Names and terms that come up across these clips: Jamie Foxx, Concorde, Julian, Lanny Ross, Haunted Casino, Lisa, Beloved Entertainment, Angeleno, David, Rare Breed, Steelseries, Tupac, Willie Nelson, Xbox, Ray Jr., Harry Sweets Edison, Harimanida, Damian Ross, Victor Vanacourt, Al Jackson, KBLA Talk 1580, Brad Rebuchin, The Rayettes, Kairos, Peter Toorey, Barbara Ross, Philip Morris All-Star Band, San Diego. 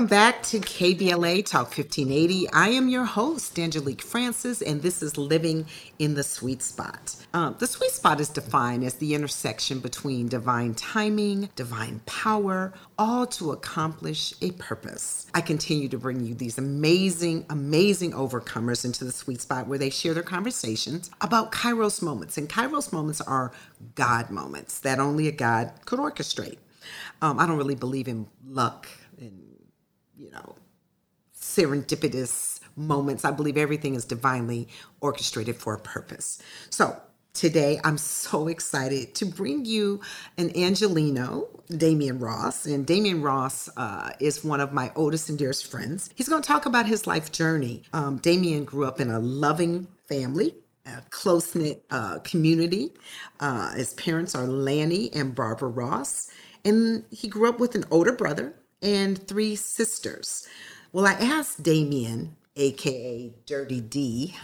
Welcome back to KBLA Talk 1580. I am your host, Angelique Francis, and this is Living in the Sweet Spot. The sweet spot is defined as the intersection between divine timing, divine power, all to accomplish a purpose. I continue to bring you these amazing overcomers into the sweet spot where they share their conversations about Kairos moments. And Kairos moments are God moments that only a God could orchestrate. I don't really believe in luck and, serendipitous moments. I believe everything is divinely orchestrated for a purpose. So today I'm so excited to bring you an Angeleno, Damian Ross. And Damian Ross is one of my oldest and dearest friends. He's going to talk about his life journey. Damian grew up in a loving family, a close-knit community. His parents are Lanny and Barbara Ross. And he grew up with an older brother and three sisters. Well, I asked Damian, aka Dirty D,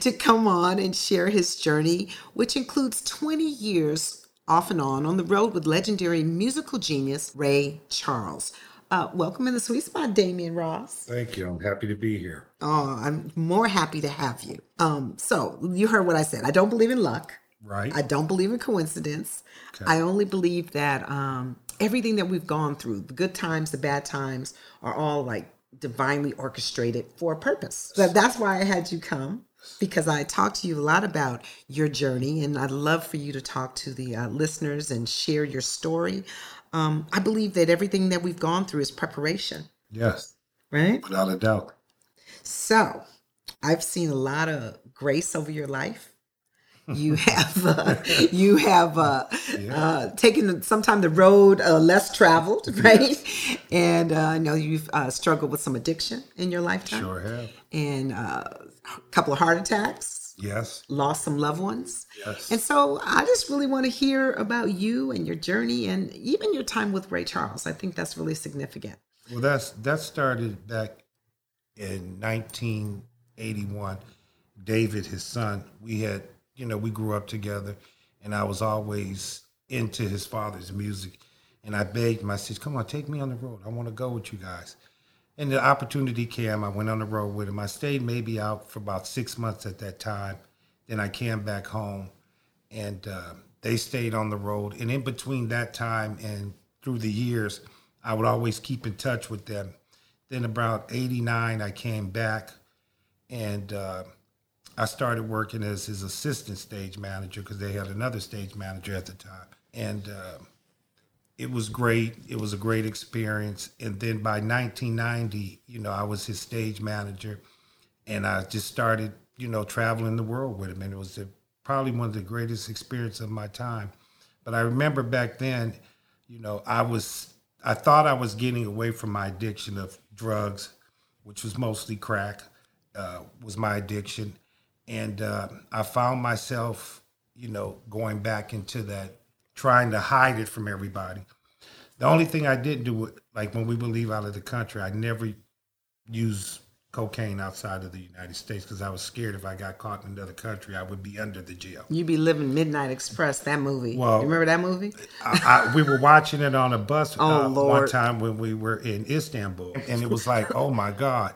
to come on and share his journey, which includes 20 years off and on the road with legendary musical genius Ray Charles. Welcome in the sweet spot, Damian Ross. Thank you. I'm happy to be here. Oh, I'm more happy to have you. So you heard what I said. I don't believe in luck. Right. I don't believe in coincidence. Okay. I only believe that everything that we've gone through, the good times, the bad times, are all like divinely orchestrated for a purpose. So that's why I had you come, because I talked to you a lot about your journey, and I'd love for you to talk to the listeners and share your story. I believe that everything that we've gone through is preparation. Yes. Right? Without a doubt. So I've seen a lot of grace over your life. You have taken sometimes the road less traveled, right? Yeah. And I know you've struggled with some addiction in your lifetime. Sure have. And a couple of heart attacks. Yes. Lost some loved ones. Yes. And so I just really want to hear about you and your journey and even your time with Ray Charles. I think that's really significant. Well, that started back in 1981. David, his son, we had... we grew up together, and I was always into his father's music. And I begged him, I said, come on, take me on the road. I want to go with you guys. And the opportunity came. I went on the road with him. I stayed maybe out for about 6 months at that time. Then I came back home, and they stayed on the road. And in between that time and through the years, I would always keep in touch with them. Then about 89, I came back, and... I started working as his assistant stage manager because they had another stage manager at the time. And it was great. It was a great experience. And then by 1990, I was his stage manager, and I just started, traveling the world with him. And it was probably one of the greatest experiences of my time. But I remember back then, I thought I was getting away from my addiction of drugs, which was mostly crack, was my addiction. And I found myself, going back into that, trying to hide it from everybody. The only thing I didn't do, like when we would leave out of the country, I never used cocaine outside of the United States because I was scared if I got caught in another country, I would be under the jail. You'd be living Midnight Express, that movie. Well, you remember that movie? We were watching it on a bus one time when we were in Istanbul, and it was like, oh my God.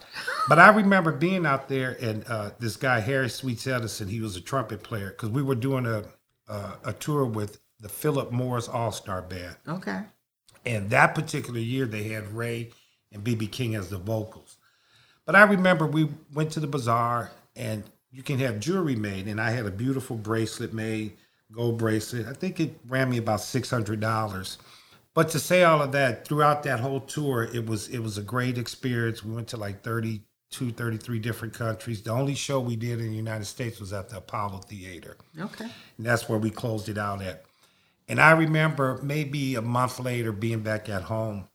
But I remember being out there, and this guy, Harry Sweets Edison, he was a trumpet player, because we were doing a tour with the Philip Morris All-Star Band. Okay. And that particular year, they had Ray and B.B. King as the vocals. But I remember we went to the bazaar, and you can have jewelry made. And I had a beautiful bracelet made, gold bracelet. I think it ran me about $600. But to say all of that, throughout that whole tour, it was a great experience. We went to like 32, 33 different countries. The only show we did in the United States was at the Apollo Theater. Okay. And that's where we closed it out at. And I remember maybe a month later being back at home.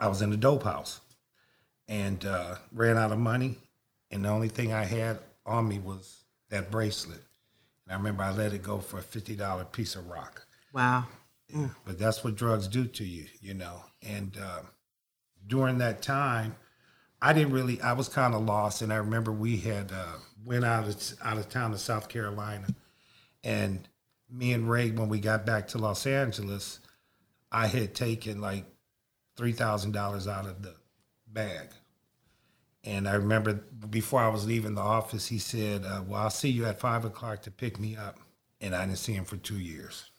I was in the dope house. And ran out of money, and the only thing I had on me was that bracelet. And I remember I let it go for a $50 piece of rock. Wow. Yeah. But that's what drugs do to you, And during that time, I was kind of lost. And I remember we had went out of town to South Carolina. And me and Ray, when we got back to Los Angeles, I had taken like $3,000 out of the bag. And I remember before I was leaving the office, he said, well, I'll see you at 5 o'clock to pick me up. And I didn't see him for 2 years.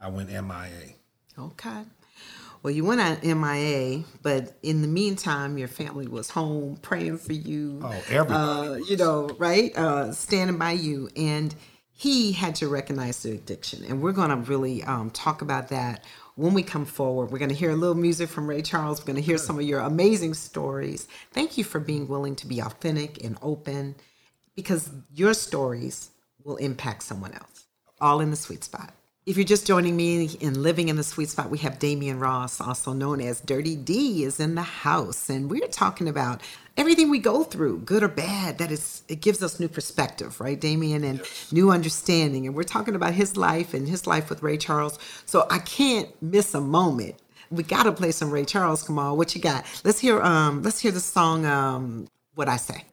I went MIA. Okay. Well, you went out MIA, but in the meantime, your family was home praying for you. Oh, everybody. You know, right? Standing by you. And he had to recognize the addiction. And we're going to really talk about that when we come forward. We're going to hear a little music from Ray Charles. We're going to hear some of your amazing stories. Thank you for being willing to be authentic and open, because your stories will impact someone else. All in the sweet spot. If you're just joining me in Living in the Sweet Spot, we have Damian Ross, also known as Dirty D, is in the house. And we're talking about everything we go through, good or bad, that is, it gives us new perspective, right, Damian, and new understanding. And we're talking about his life and his life with Ray Charles. So I can't miss a moment. We got to play some Ray Charles. Come on, what you got? Let's hear the song, What I Say.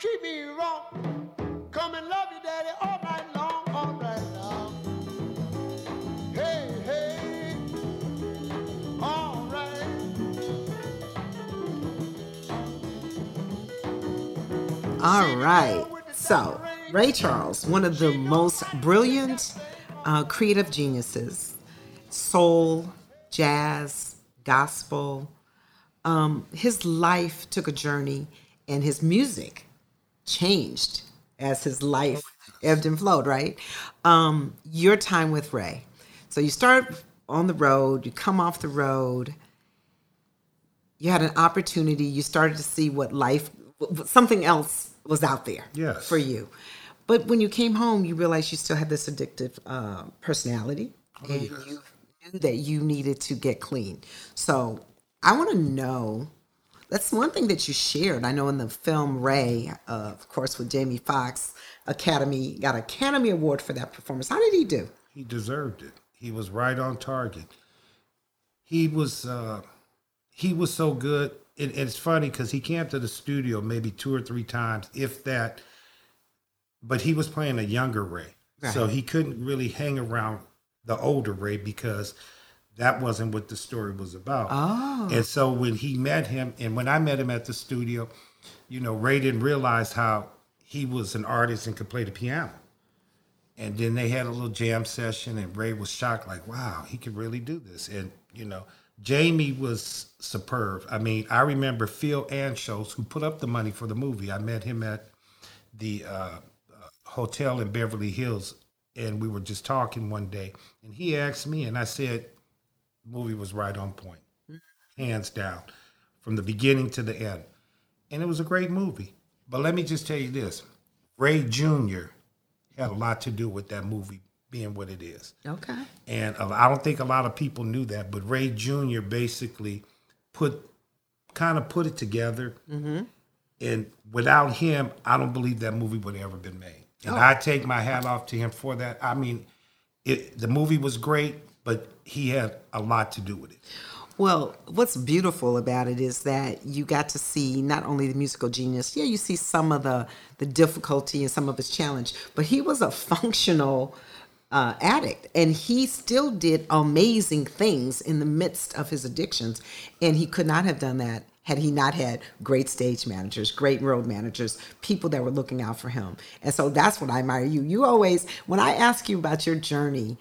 Treat me wrong, come and love you, daddy, all night long, all night long. Hey, hey, all right. All right, so Ray Charles, one of the most brilliant creative geniuses, soul, jazz, gospel. His life took a journey, and his music changed as his life ebbed and flowed, right? Your time with Ray. So you start on the road, you come off the road, you had an opportunity, you started to see what life, something else was out there for you. But when you came home, you realized you still had this addictive personality, and you knew that you needed to get clean. So I want to know, that's one thing that you shared. I know in the film Ray, of course, with Jamie Foxx, got an Academy Award for that performance. How did he do? He deserved it. He was right on target. He was so good. It's funny because he came to the studio maybe 2 or 3 times, if that. But he was playing a younger Ray, so he couldn't really hang around the older Ray because that wasn't what the story was about. Oh. And so when he met him, and when I met him at the studio, you know, Ray didn't realize how he was an artist and could play the piano. And then they had a little jam session, and Ray was shocked, like, wow, he could really do this. And, you know, Jamie was superb. I mean, I remember Phil Anschutz, who put up the money for the movie. I met him at the hotel in Beverly Hills, and we were just talking one day. And he asked me, and I said, movie was right on point, hands down, from the beginning to the end. And it was a great movie. But let me just tell you this. Ray Jr. had a lot to do with that movie being what it is. Okay. And I don't think a lot of people knew that, but Ray Jr. basically put it together. Mm-hmm. And without him, I don't believe that movie would have ever been made. And I take my hat off to him for that. I mean, the movie was great, but he had a lot to do with it. Well, what's beautiful about it is that you got to see not only the musical genius, you see some of the difficulty and some of his challenge, but he was a functional addict, and he still did amazing things in the midst of his addictions, and he could not have done that had he not had great stage managers, great road managers, people that were looking out for him. And so that's what I admire you. You always, when I ask you about your journey,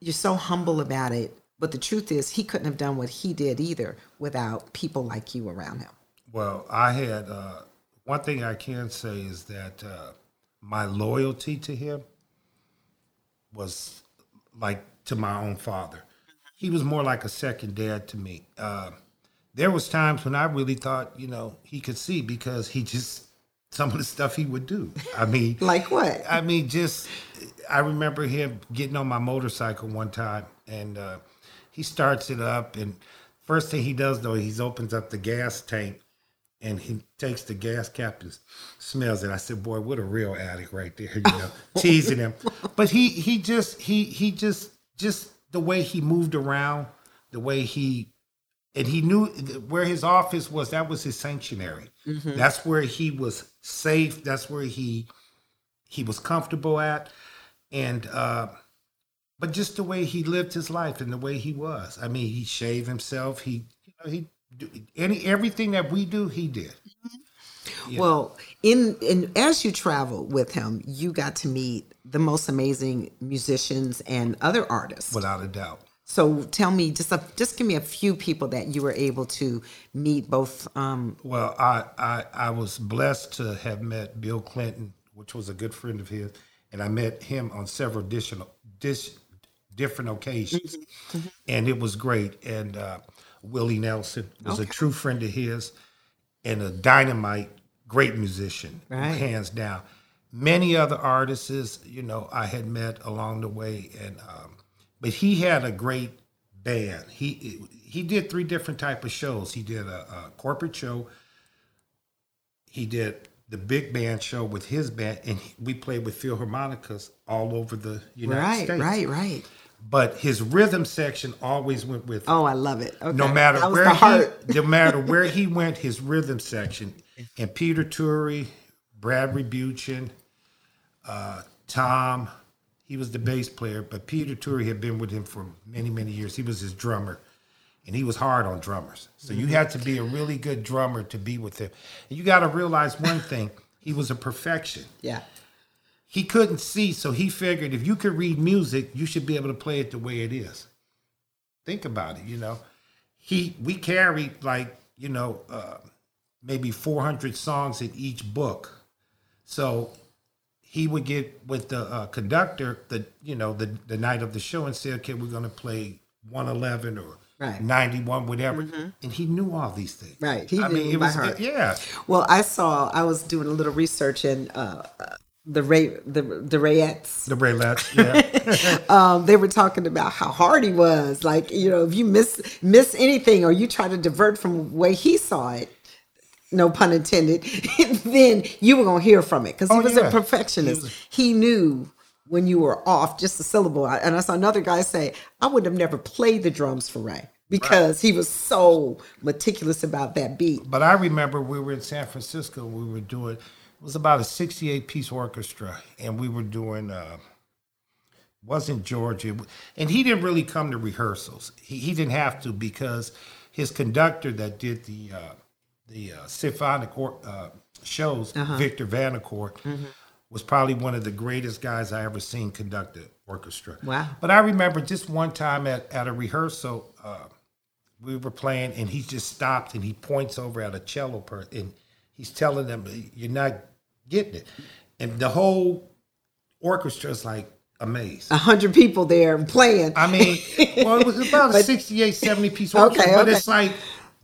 you're so humble about it, but the truth is he couldn't have done what he did either without people like you around him. Well, I had one thing I can say is that my loyalty to him was like to my own father. He was more like a second dad to me. There was times when I really thought, you know, he could see, because he just, some of the stuff he would do. I mean, like what? I mean, just, I remember him getting on my motorcycle one time, and he starts it up, and first thing he does, though, he opens up the gas tank, and he takes the gas cap and smells it. I said, boy, what a real addict right there, you know, teasing him. But he just the way he moved around, the way he, and he knew where his office was, that was his sanctuary. Mm-hmm. That's where he was safe. That's where he was comfortable at. And, but just the way he lived his life and the way he was, I mean, he shaved himself. He, you know, everything that we do, he did. Mm-hmm. Yeah. Well, as you traveled with him, you got to meet the most amazing musicians and other artists. Without a doubt. So tell me, just give me a few people that you were able to meet both. Well, I was blessed to have met Bill Clinton, which was a good friend of his. And I met him on several different occasions. Mm-hmm. Mm-hmm. And it was great. And Willie Nelson was a true friend of his and a dynamite, great musician, hands down. Many other artists, you know, I had met along the way, and but he had a great band. He did three different type of shows. He did a corporate show. He did the big band show with his band, and we played with Philharmonicas all over the United States. Right. But his rhythm section always went with him. Oh, I love it. Okay. No matter where he went, his rhythm section. And Peter Toorey, Brad Rebuchin, Tom, he was the bass player, but Peter Toorey had been with him for many, many years. He was his drummer, and he was hard on drummers. So you had to be a really good drummer to be with him. And you got to realize one thing, he was a perfection. Yeah. He couldn't see, so he figured if you could read music, you should be able to play it the way it is. Think about it, you know. We carried maybe 400 songs in each book. So he would get with the conductor the night of the show and say, okay, we're going to play 111 or 91, whatever. Mm-hmm. And he knew all these things. Right. He knew by heart. Well, I was doing a little research in the Rayettes. The Rayettes, yeah. They were talking about how hard he was. Like, you know, if you miss anything or you try to divert from the way he saw it, no pun intended, then you were going to hear from it because he was a perfectionist. He knew when you were off just a syllable. And I saw another guy say, I would have never played the drums for Ray because he was so meticulous about that beat. But I remember we were in San Francisco. We were doing, it was about a 68-piece orchestra, and we were doing, wasn't Georgia. And he didn't really come to rehearsals. He didn't have to because his conductor that did the symphonic shows, Victor Vanacourt, was probably one of the greatest guys I ever seen conduct an orchestra. Wow. But I remember just one time at a rehearsal, we were playing, and he just stopped, and he points over at a cello person, and he's telling them, you're not getting it. And the whole orchestra is like amazed. 100 people there playing. I mean, well, it was about a 68, 70-piece orchestra, but it's like...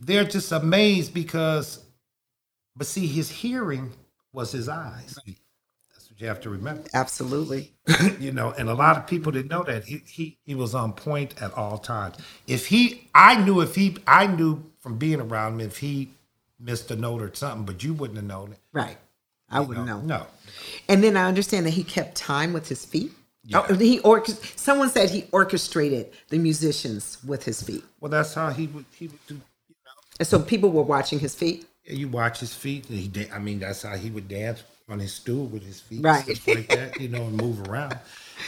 They're just amazed but his hearing was his eyes. That's what you have to remember. Absolutely. And a lot of people didn't know that. He was on point at all times. I knew from being around him if he missed a note or something, but you wouldn't have known it. Right. I wouldn't know. No. And then I understand that he kept time with his feet. Yeah. Oh, someone said he orchestrated the musicians with his feet. Well, that's how he would do. And so people were watching his feet? Yeah, you watch his feet. And that's how he would dance on his stool with his feet. Right. And stuff like that, and move around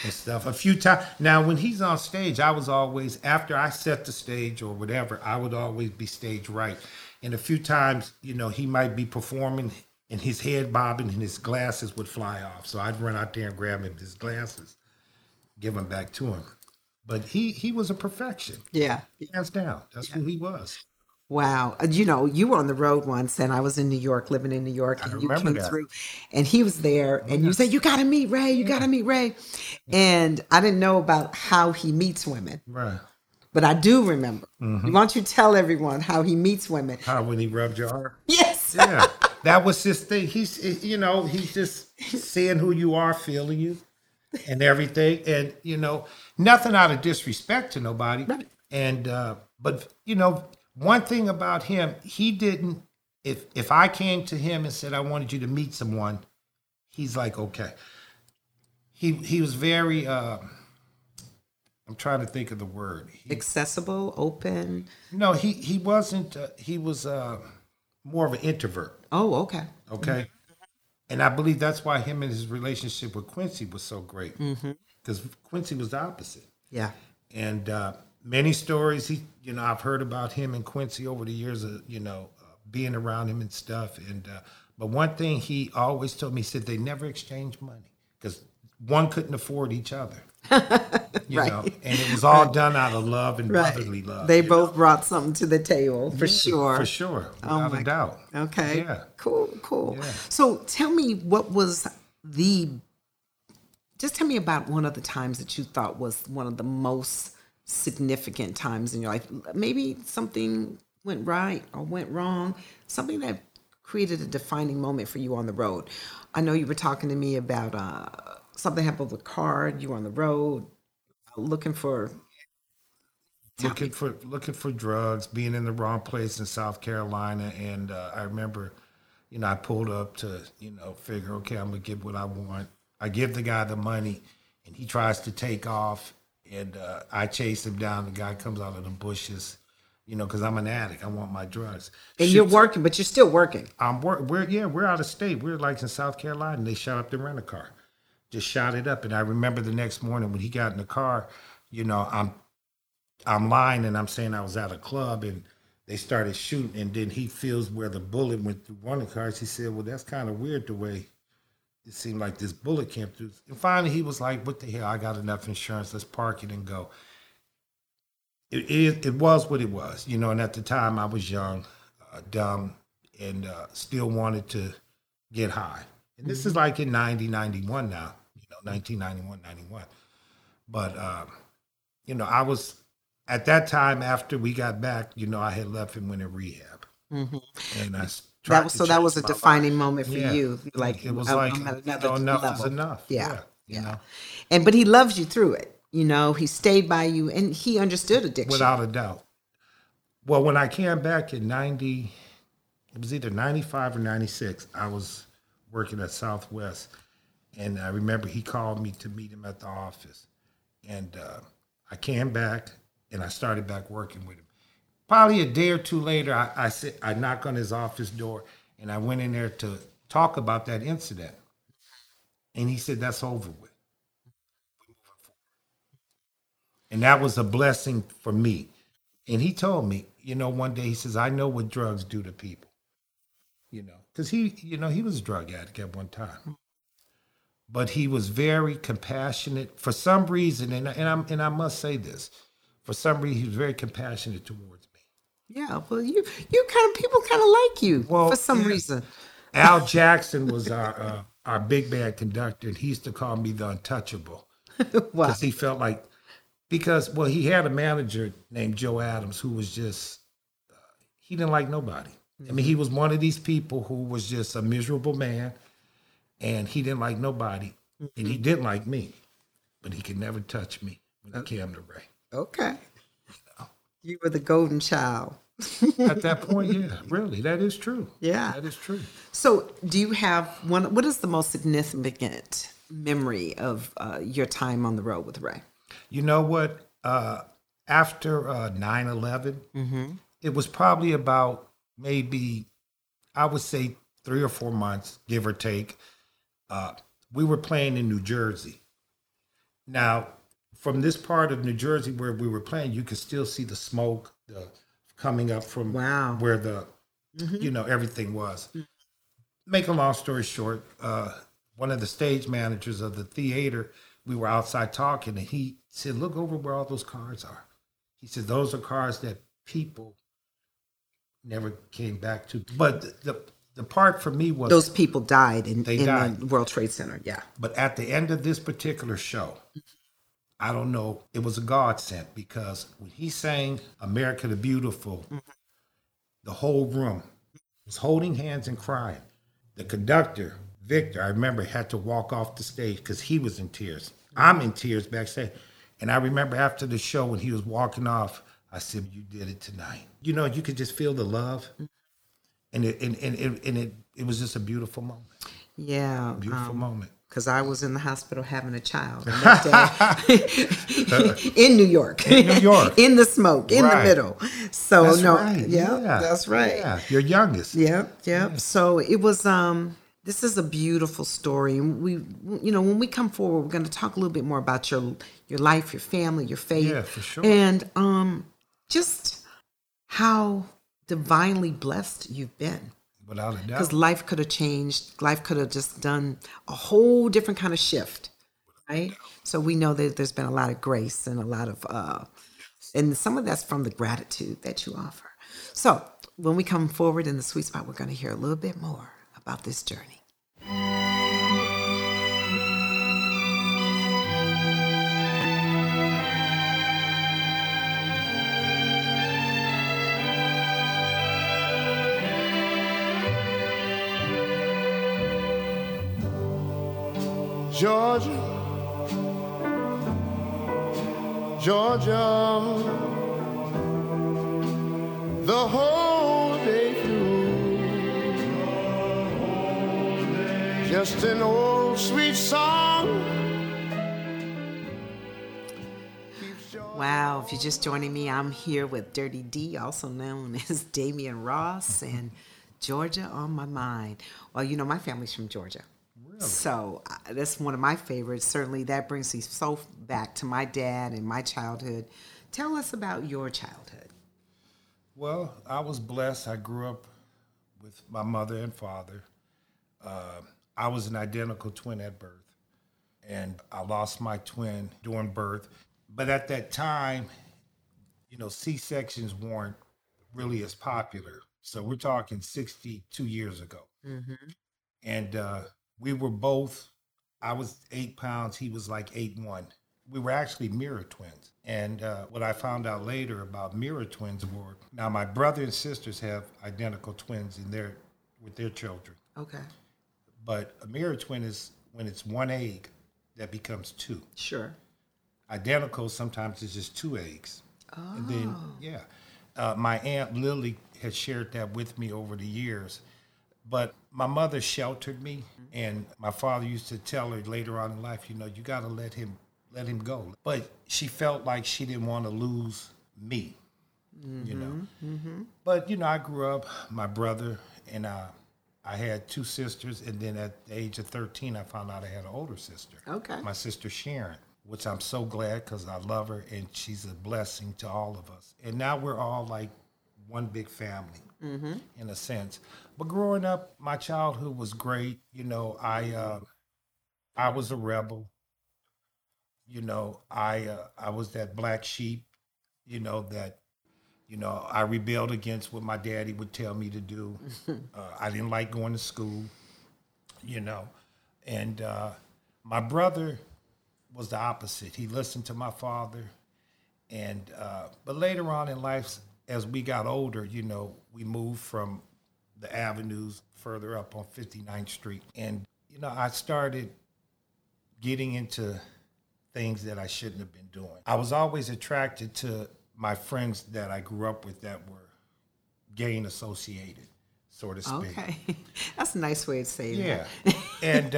and stuff. A few times. Now, when he's on stage, I was always, after I set the stage or whatever, I would always be stage right. And a few times, he might be performing and his head bobbing and his glasses would fly off. So I'd run out there and grab him his glasses, give them back to him. But he was a perfection. Yeah. Hands down. That's who he was. Wow. You were on the road once, and I was in New York, living in New York, and you came through, and he was there, and you said, you got to meet Ray, you got to meet Ray. And I didn't know about how he meets women. Right. But I do remember. Mm-hmm. Why don't you tell everyone how he meets women? How when he rubbed your arm? Yes. Yeah. That was his thing. He's just seeing who you are, feeling you, and everything. And, nothing out of disrespect to nobody. Right. And, one thing about him, he didn't, if I came to him and said, I wanted you to meet someone, he's like, okay. He was very, I'm trying to think of the word. Accessible, open? No, he wasn't. He was more of an introvert. Oh, okay. Okay. Mm-hmm. And I believe that's why him and his relationship with Quincy was so great. Mm-hmm. Because Quincy was the opposite. Yeah. And many stories, I've heard about him and Quincy over the years of, being around him and stuff. And but one thing he always told me, he said they never exchanged money because one couldn't afford each other. you know, and it was all done out of love and brotherly love. They both brought something to the table, for sure, without a doubt. Okay, yeah, cool. Yeah. So tell me, just tell me about one of the times that you thought was one of the most significant times in your life. Maybe something went right or went wrong, something that created a defining moment for you on the road. I know you were talking to me about something happened with a car. You were on the road looking for drugs, being in the wrong place in South Carolina. And I remember, I pulled up to, figure, okay, I'm going to get what I want. I give the guy the money and he tries to take off. And I chase him down. The guy comes out of the bushes, because I'm an addict. I want my drugs. And you're working, but you're still working. I'm working. We're out of state. We're like in South Carolina. They shot up the rental car. Just shot it up. And I remember the next morning when he got in the car, I'm lying and I'm saying I was at a club and they started shooting. And then he feels where the bullet went through one of the cars. He said, well, that's kind of weird the way it seemed like this bullet came through. And finally he was like, what the hell? I got enough insurance. Let's park it and go. It was what it was, and at the time I was young, dumb, and still wanted to get high. And this is like in 91 now, 1991. But, I was, at that time after we got back, I had left and went in rehab. Mm-hmm. And I tried that was a defining moment for you. Like, it was enough is enough. Yeah. But he loved you through it. He stayed by you and he understood addiction. Without a doubt. Well, when I came back in 90, it was either 95 or 96, I was working at Southwest, and I remember he called me to meet him at the office, and I came back and I started back working with him. Probably a day or two later, I knocked on his office door, and I went in there to talk about that incident, and he said, "That's over with." And that was a blessing for me. And he told me, one day he says, "I know what drugs do to people," because he, he was a drug addict at one time, but he was very compassionate for some reason. And I must say this, for some reason, he was very compassionate towards me. Yeah. Well, you kind of, people kind of like you for some reason. Al Jackson was our big band conductor. And he used to call me the untouchable because he felt like, he had a manager named Joe Adams who was just, he didn't like nobody. I mean, he was one of these people who was just a miserable man, and he didn't like nobody, and he didn't like me, but he could never touch me when I came to Ray. Okay. You were the golden child. At that point, yeah, really, that is true. Yeah. That is true. So do you have what is the most significant memory of your time on the road with Ray? You know what? After 9/11, it was probably about, maybe I would say 3 or 4 months, give or take. We were playing in New Jersey. Now, from this part of New Jersey where we were playing, you could still see the smoke coming up from where the, everything was. Make a long story short, one of the stage managers of the theater, we were outside talking, and he said, "Look over where all those cars are." He said, "Those are cars that people never came back to." But the part for me was those people died in the World Trade Center. Yeah. But at the end of this particular show, I don't know, it was a godsend, because when he sang "America the Beautiful," the whole room was holding hands and crying. The conductor, Victor, I remember, had to walk off the stage because he was in tears. I'm in tears backstage. And I remember after the show when he was walking off, I said, "You did it tonight." You could just feel the love, and it was just a beautiful moment. Yeah, beautiful moment. because I was in the hospital having a child and that day. in New York, in the smoke, right. In the middle. So that's no, right. Yeah, that's right. Yeah. Your youngest. Yep. Yeah. So it was. This is a beautiful story, and we, when we come forward, we're going to talk a little bit more about your life, your family, your faith, yeah, for sure, and just how divinely blessed you've been. Without a doubt. Because life could have changed. Life could have just done a whole different kind of shift, right? So we know that there's been a lot of grace and a lot of, and some of that's from the gratitude that you offer. So when we come forward in the sweet spot, we're going to hear a little bit more about this journey. Georgia, the whole day through, just an old sweet song. Wow, if you're just joining me, I'm here with Dirty D, also known as Damian Ross, and Georgia on my mind. Well, my family's from Georgia. So that's one of my favorites. Certainly that brings me so back to my dad and my childhood. Tell us about your childhood. Well, I was blessed. I grew up with my mother and father. I was an identical twin at birth. And I lost my twin during birth. But at that time, C-sections weren't really as popular. So we're talking 62 years ago. Mm-hmm. And we were both, I was 8 pounds, he was like 8'1". We were actually mirror twins. And what I found out later about mirror twins were, now my brother and sisters have identical twins with their children. Okay. But a mirror twin is when it's one egg that becomes two. Sure. Identical sometimes is just two eggs. Oh. And then, yeah. My Aunt Lily had shared that with me over the years. But my mother sheltered me, and my father used to tell her later on in life, you got to let him go. But she felt like she didn't want to lose me, mm-hmm, Mm-hmm. But, I grew up, my brother, and I had two sisters, and then at the age of 13, I found out I had an older sister. Okay. My sister Sharon, which I'm so glad because I love her, and she's a blessing to all of us. And now we're all like one big family. Mm-hmm. In a sense. But growing up, my childhood was great. I was a rebel. I was that black sheep, that, I rebelled against what my daddy would tell me to do. I didn't like going to school, And my brother was the opposite. He listened to my father. And but later on in life, as we got older, we moved from the avenues further up on 59th Street. And, I started getting into things that I shouldn't have been doing. I was always attracted to my friends that I grew up with that were gay and associated, so to speak. Okay. That's a nice way of saying that. Yeah. And,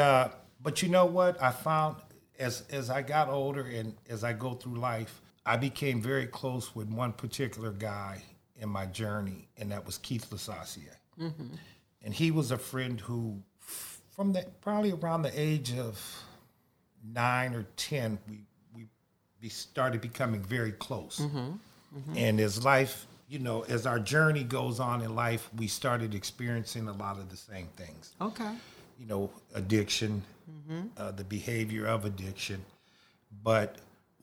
but you know what? I found as I got older and as I go through life, I became very close with one particular guy in my journey, and that was Keith LaSaccia. Mm-hmm. And he was a friend who, from probably around the age of 9 or 10, we started becoming very close. Mm-hmm. Mm-hmm. And as life, as our journey goes on in life, we started experiencing a lot of the same things. Okay. Addiction, mm-hmm, the behavior of addiction, but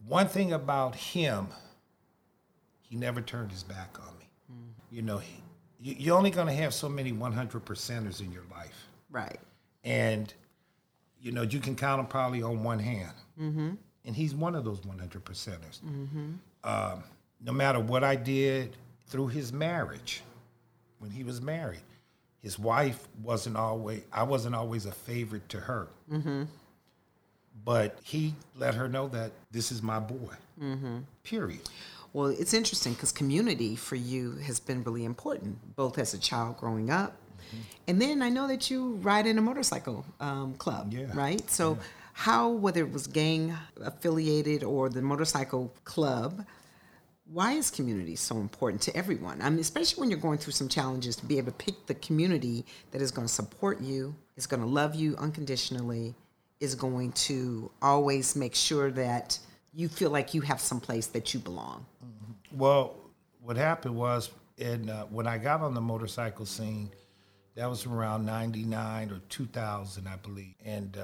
one thing about him, he never turned his back on me. Mm-hmm. You're only going to have so many 100%ers in your life. Right. And, you can count them probably on one hand. Mm-hmm. And he's one of those 100%ers. Mm-hmm. No matter what I did through his marriage, when he was married, his wife I wasn't always a favorite to her. Mm-hmm. But he let her know that this is my boy, mm-hmm, period. Well, it's interesting because community for you has been really important, both as a child growing up, And then I know that you ride in a motorcycle club, right? So how, whether it was gang affiliated or the motorcycle club, why is community so important to everyone? I mean, especially when you're going through some challenges, to be able to pick the community that is going to support you, is going to love you unconditionally, is going to always make sure that you feel like you have some place that you belong. Well, what happened was, when I got on the motorcycle scene, that was around 99 or 2000, I believe. And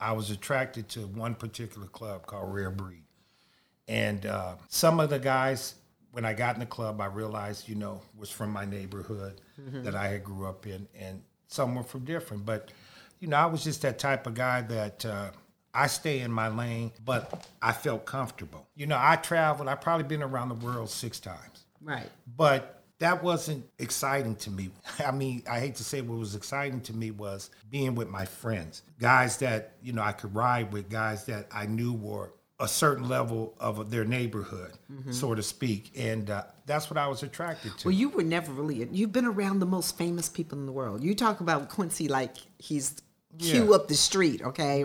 I was attracted to one particular club called Rare Breed. And some of the guys, when I got in the club, I realized, you know, was from my neighborhood that I had grew up in. And some were from different. But, you know, I was just that type of guy that I stay in my lane, but I felt comfortable. You know, I traveled. I've probably been around the world 6 times. Right. But that wasn't exciting to me. I mean, I hate to say, what was exciting to me was being with my friends, guys that, you know, I could ride with, guys that I knew were a certain level of their neighborhood, so to speak. And that's what I was attracted to. Well, you were never really, you've been around the most famous people in the world. You talk about Quincy like he's Q up the street, okay?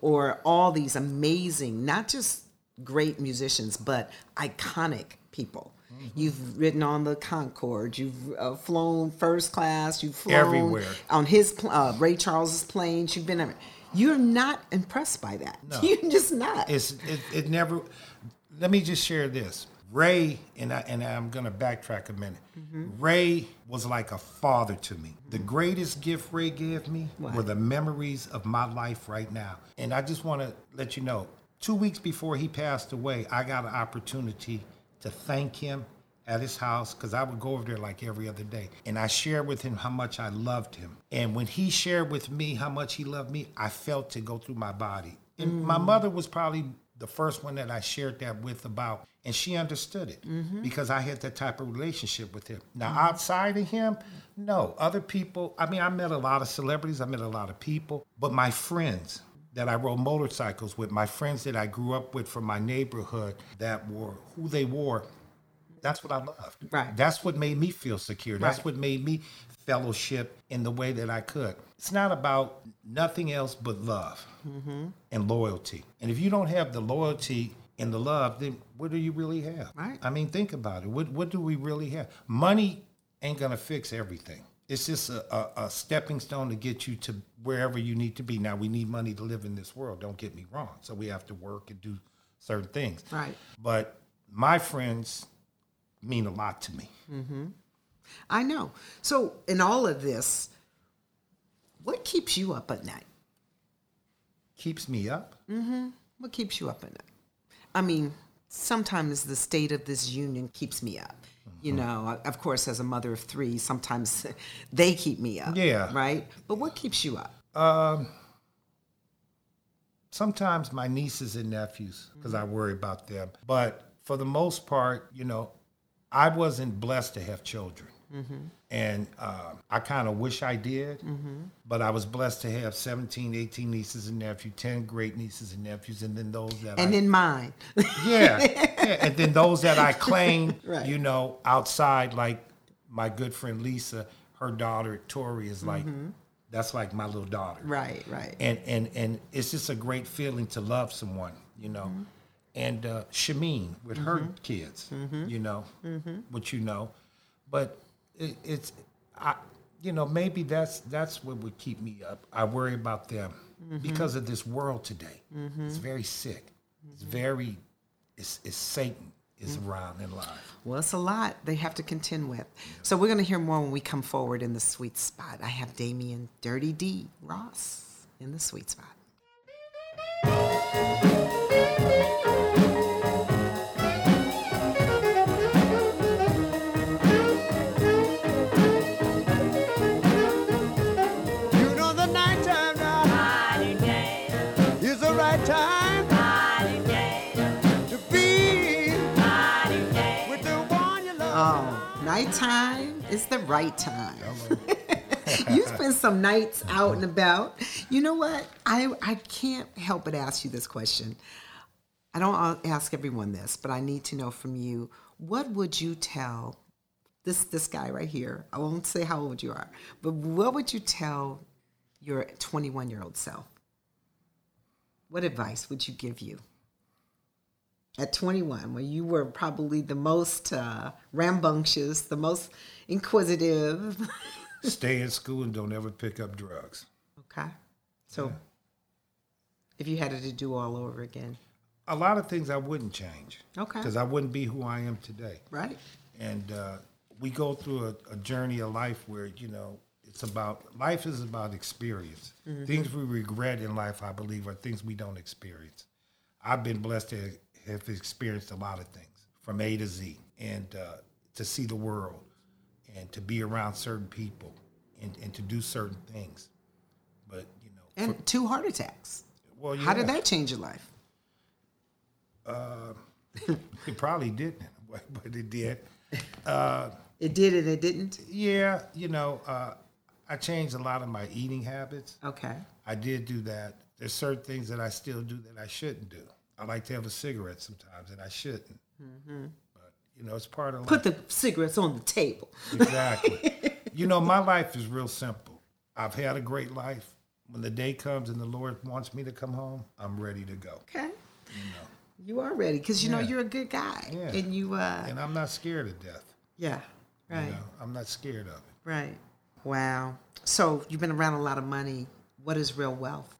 Or all these amazing, not just great musicians, but iconic people. You've ridden on the Concorde. You've flown first class. You've flown everywhere on his Ray Charles's planes. You've been everywhere. You're not impressed by that. No. You're just not. It never. Let me just share this. Ray and I'm gonna backtrack a minute. Ray was like a father to me. The greatest gift Ray gave me were the memories of my life right now. And I just want to let you know. 2 weeks before he passed away, I got an opportunity to thank him at his house, because I would go over there like every other day. And I shared with him how much I loved him. And when he shared with me how much he loved me, I felt it go through my body. And my mother was probably the first one that I shared that with about, and she understood it because I had that type of relationship with him. Now, outside of him, no. Other people, I mean, I met a lot of celebrities, I met a lot of people, but my friends that I rode motorcycles with, my friends that I grew up with from my neighborhood that were who they were, that's what I loved. Right. That's what made me feel secure. That's what made me fellowship in the way that I could. It's not about nothing else but love and loyalty. And if you don't have the loyalty and the love, then what do you really have? Right. I mean, think about it. What do we really have? Money ain't gonna fix everything. It's just a stepping stone to get you to wherever you need to be. Now, we need money to live in this world. Don't get me wrong. So we have to work and do certain things. Right. But my friends mean a lot to me. I know. So in all of this, what keeps you up at night? Keeps me up? What keeps you up at night? I mean, sometimes the state of this union keeps me up. You know, of course, as a mother of 3, sometimes they keep me up. Yeah. Right? But what keeps you up? Sometimes my nieces and nephews, because I worry about them. But for the most part, you know, I wasn't blessed to have children. And I kind of wish I did, but I was blessed to have 17, 18 nieces and nephews, 10 great nieces and nephews, and then those that and then mine. And then those that I claim, you know, outside, like my good friend Lisa, her daughter Tori is like, that's like my little daughter. Right. And it's just a great feeling to love someone, you know. And Shimeen with her kids, you know, what you know. But it's maybe that's what would keep me up. I worry about them because of this world today. It's very sick. It's Satan is around in life. Well, it's a lot they have to contend with. So we're going to hear more when we come forward in the sweet spot. I have Damian Dirty D Ross in the sweet spot. Nighttime is the right time. You spend some nights out and about. You know what? I can't help but ask you this question. I don't ask everyone this, but I need to know from you. What would you tell this guy right here, I won't say how old you are, but what would you tell your 21-year-old self? What advice would you give you? At 21, when you were probably the most rambunctious, the most inquisitive. Stay in school and don't ever pick up drugs. Okay. So if you had it to do all over again. A lot of things I wouldn't change. Okay. Because I wouldn't be who I am today. Right. And we go through a journey of life where, you know, it's about, life is about experience. Mm-hmm. Things we regret in life, I believe, are things we don't experience. I've been blessed to have experienced a lot of things from A to Z, and to see the world and to be around certain people and to do certain things. But, you know. And 2 heart attacks. Well, yeah. How did that change your life? It probably didn't, but it did. It did and it didn't? Yeah, you know, I changed a lot of my eating habits. Okay. I did do that. There's certain things that I still do that I shouldn't do. I like to have a cigarette sometimes, and I shouldn't. Mm-hmm. But, you know, it's part of life. Put the cigarettes on the table. Exactly. You know, my life is real simple. I've had a great life. When the day comes and the Lord wants me to come home, I'm ready to go. Okay. You know. You are ready because, you know, you're a good guy. Yeah. And you... and I'm not scared of death. Yeah, right. You know, I'm not scared of it. Right. Wow. So you've been around a lot of money. What is real wealth?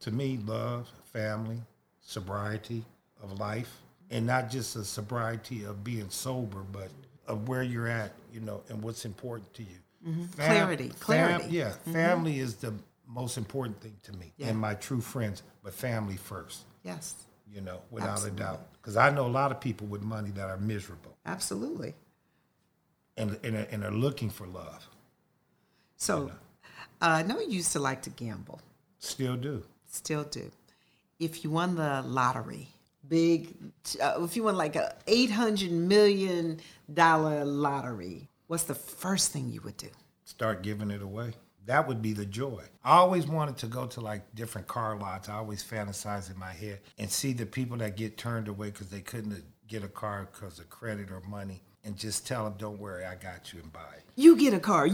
To me, love, family, sobriety of life, and not just a sobriety of being sober, but of where you're at, you know, and what's important to you. Mm-hmm. Clarity. Mm-hmm. Family is the most important thing to me, and my true friends, but family first. Yes. You know, without a doubt. Because I know a lot of people with money that are miserable. Absolutely. And are looking for love. So, you know? I know you used to like to gamble. Still do. If you won the lottery, if you won like a $800 million lottery, what's the first thing you would do? Start giving it away. That would be the joy. I always wanted to go to like different car lots. I always fantasize in my head and see the people that get turned away because they couldn't get a car because of credit or money, and just tell them, don't worry, I got you, and buy it. You get a car.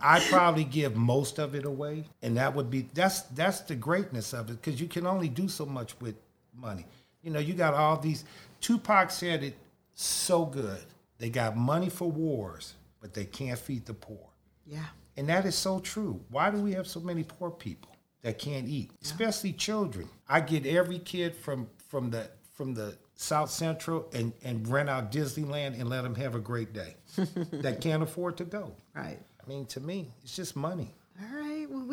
I probably give most of it away, and that would be, that's the greatness of it, because you can only do so much with money. You know, you got all these, Tupac said it so good. They got money for wars, but they can't feed the poor. Yeah. And that is so true. Why do we have so many poor people that can't eat, especially children? I get every kid from the South Central and rent out Disneyland and let them have a great day that can't afford to go. Right. I mean, to me, it's just money. All right. Well,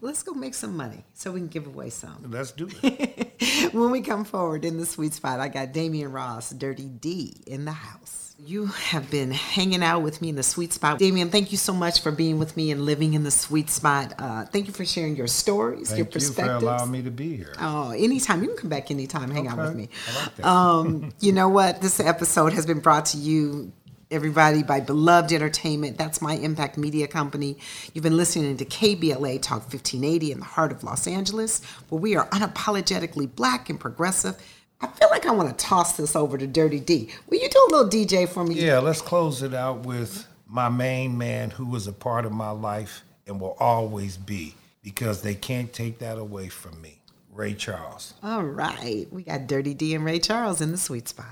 let's go make some money so we can give away some. Let's do it. When we come forward in the Sweet Spot, I got Damian Ross, Dirty D, in the house. You have been hanging out with me in the Sweet Spot. Damian, thank you so much for being with me and living in the Sweet Spot. Thank you for sharing your stories, your perspectives. Thank you for allowing me to be here. Oh, anytime. You can come back anytime. Hang out with me. I like that. You know what? This episode has been brought to you, everybody, by Beloved Entertainment. That's my Impact Media company. You've been listening to KBLA Talk 1580 in the heart of Los Angeles, where we are unapologetically black and progressive. I feel like I want to toss this over to Dirty D. Will you do a little DJ for me? Yeah, let's close it out with my main man, who was a part of my life and will always be, because they can't take that away from me, Ray Charles. All right. We got Dirty D and Ray Charles in the Sweet Spot.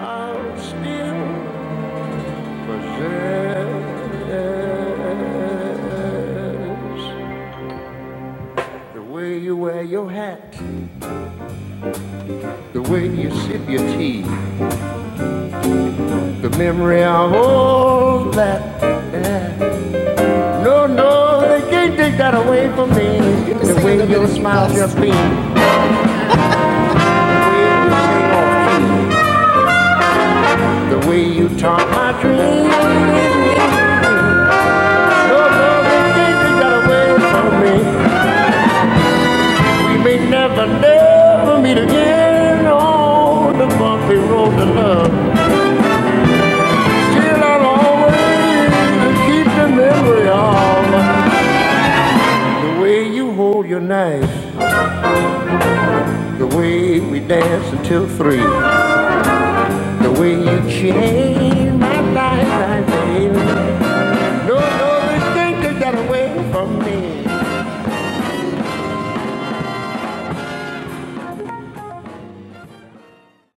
I'll still possess the way you wear your hat, the way you sip your tea, the memory of all that. No, they can't take that away from me. The way your smile just beams. The way you taught my dreams. No, they can't take that away from me. We may never meet again on the bumpy road to love. Still I'll always keep the memory of the way you hold your knife, the way we danced until 3, the way you changed my life.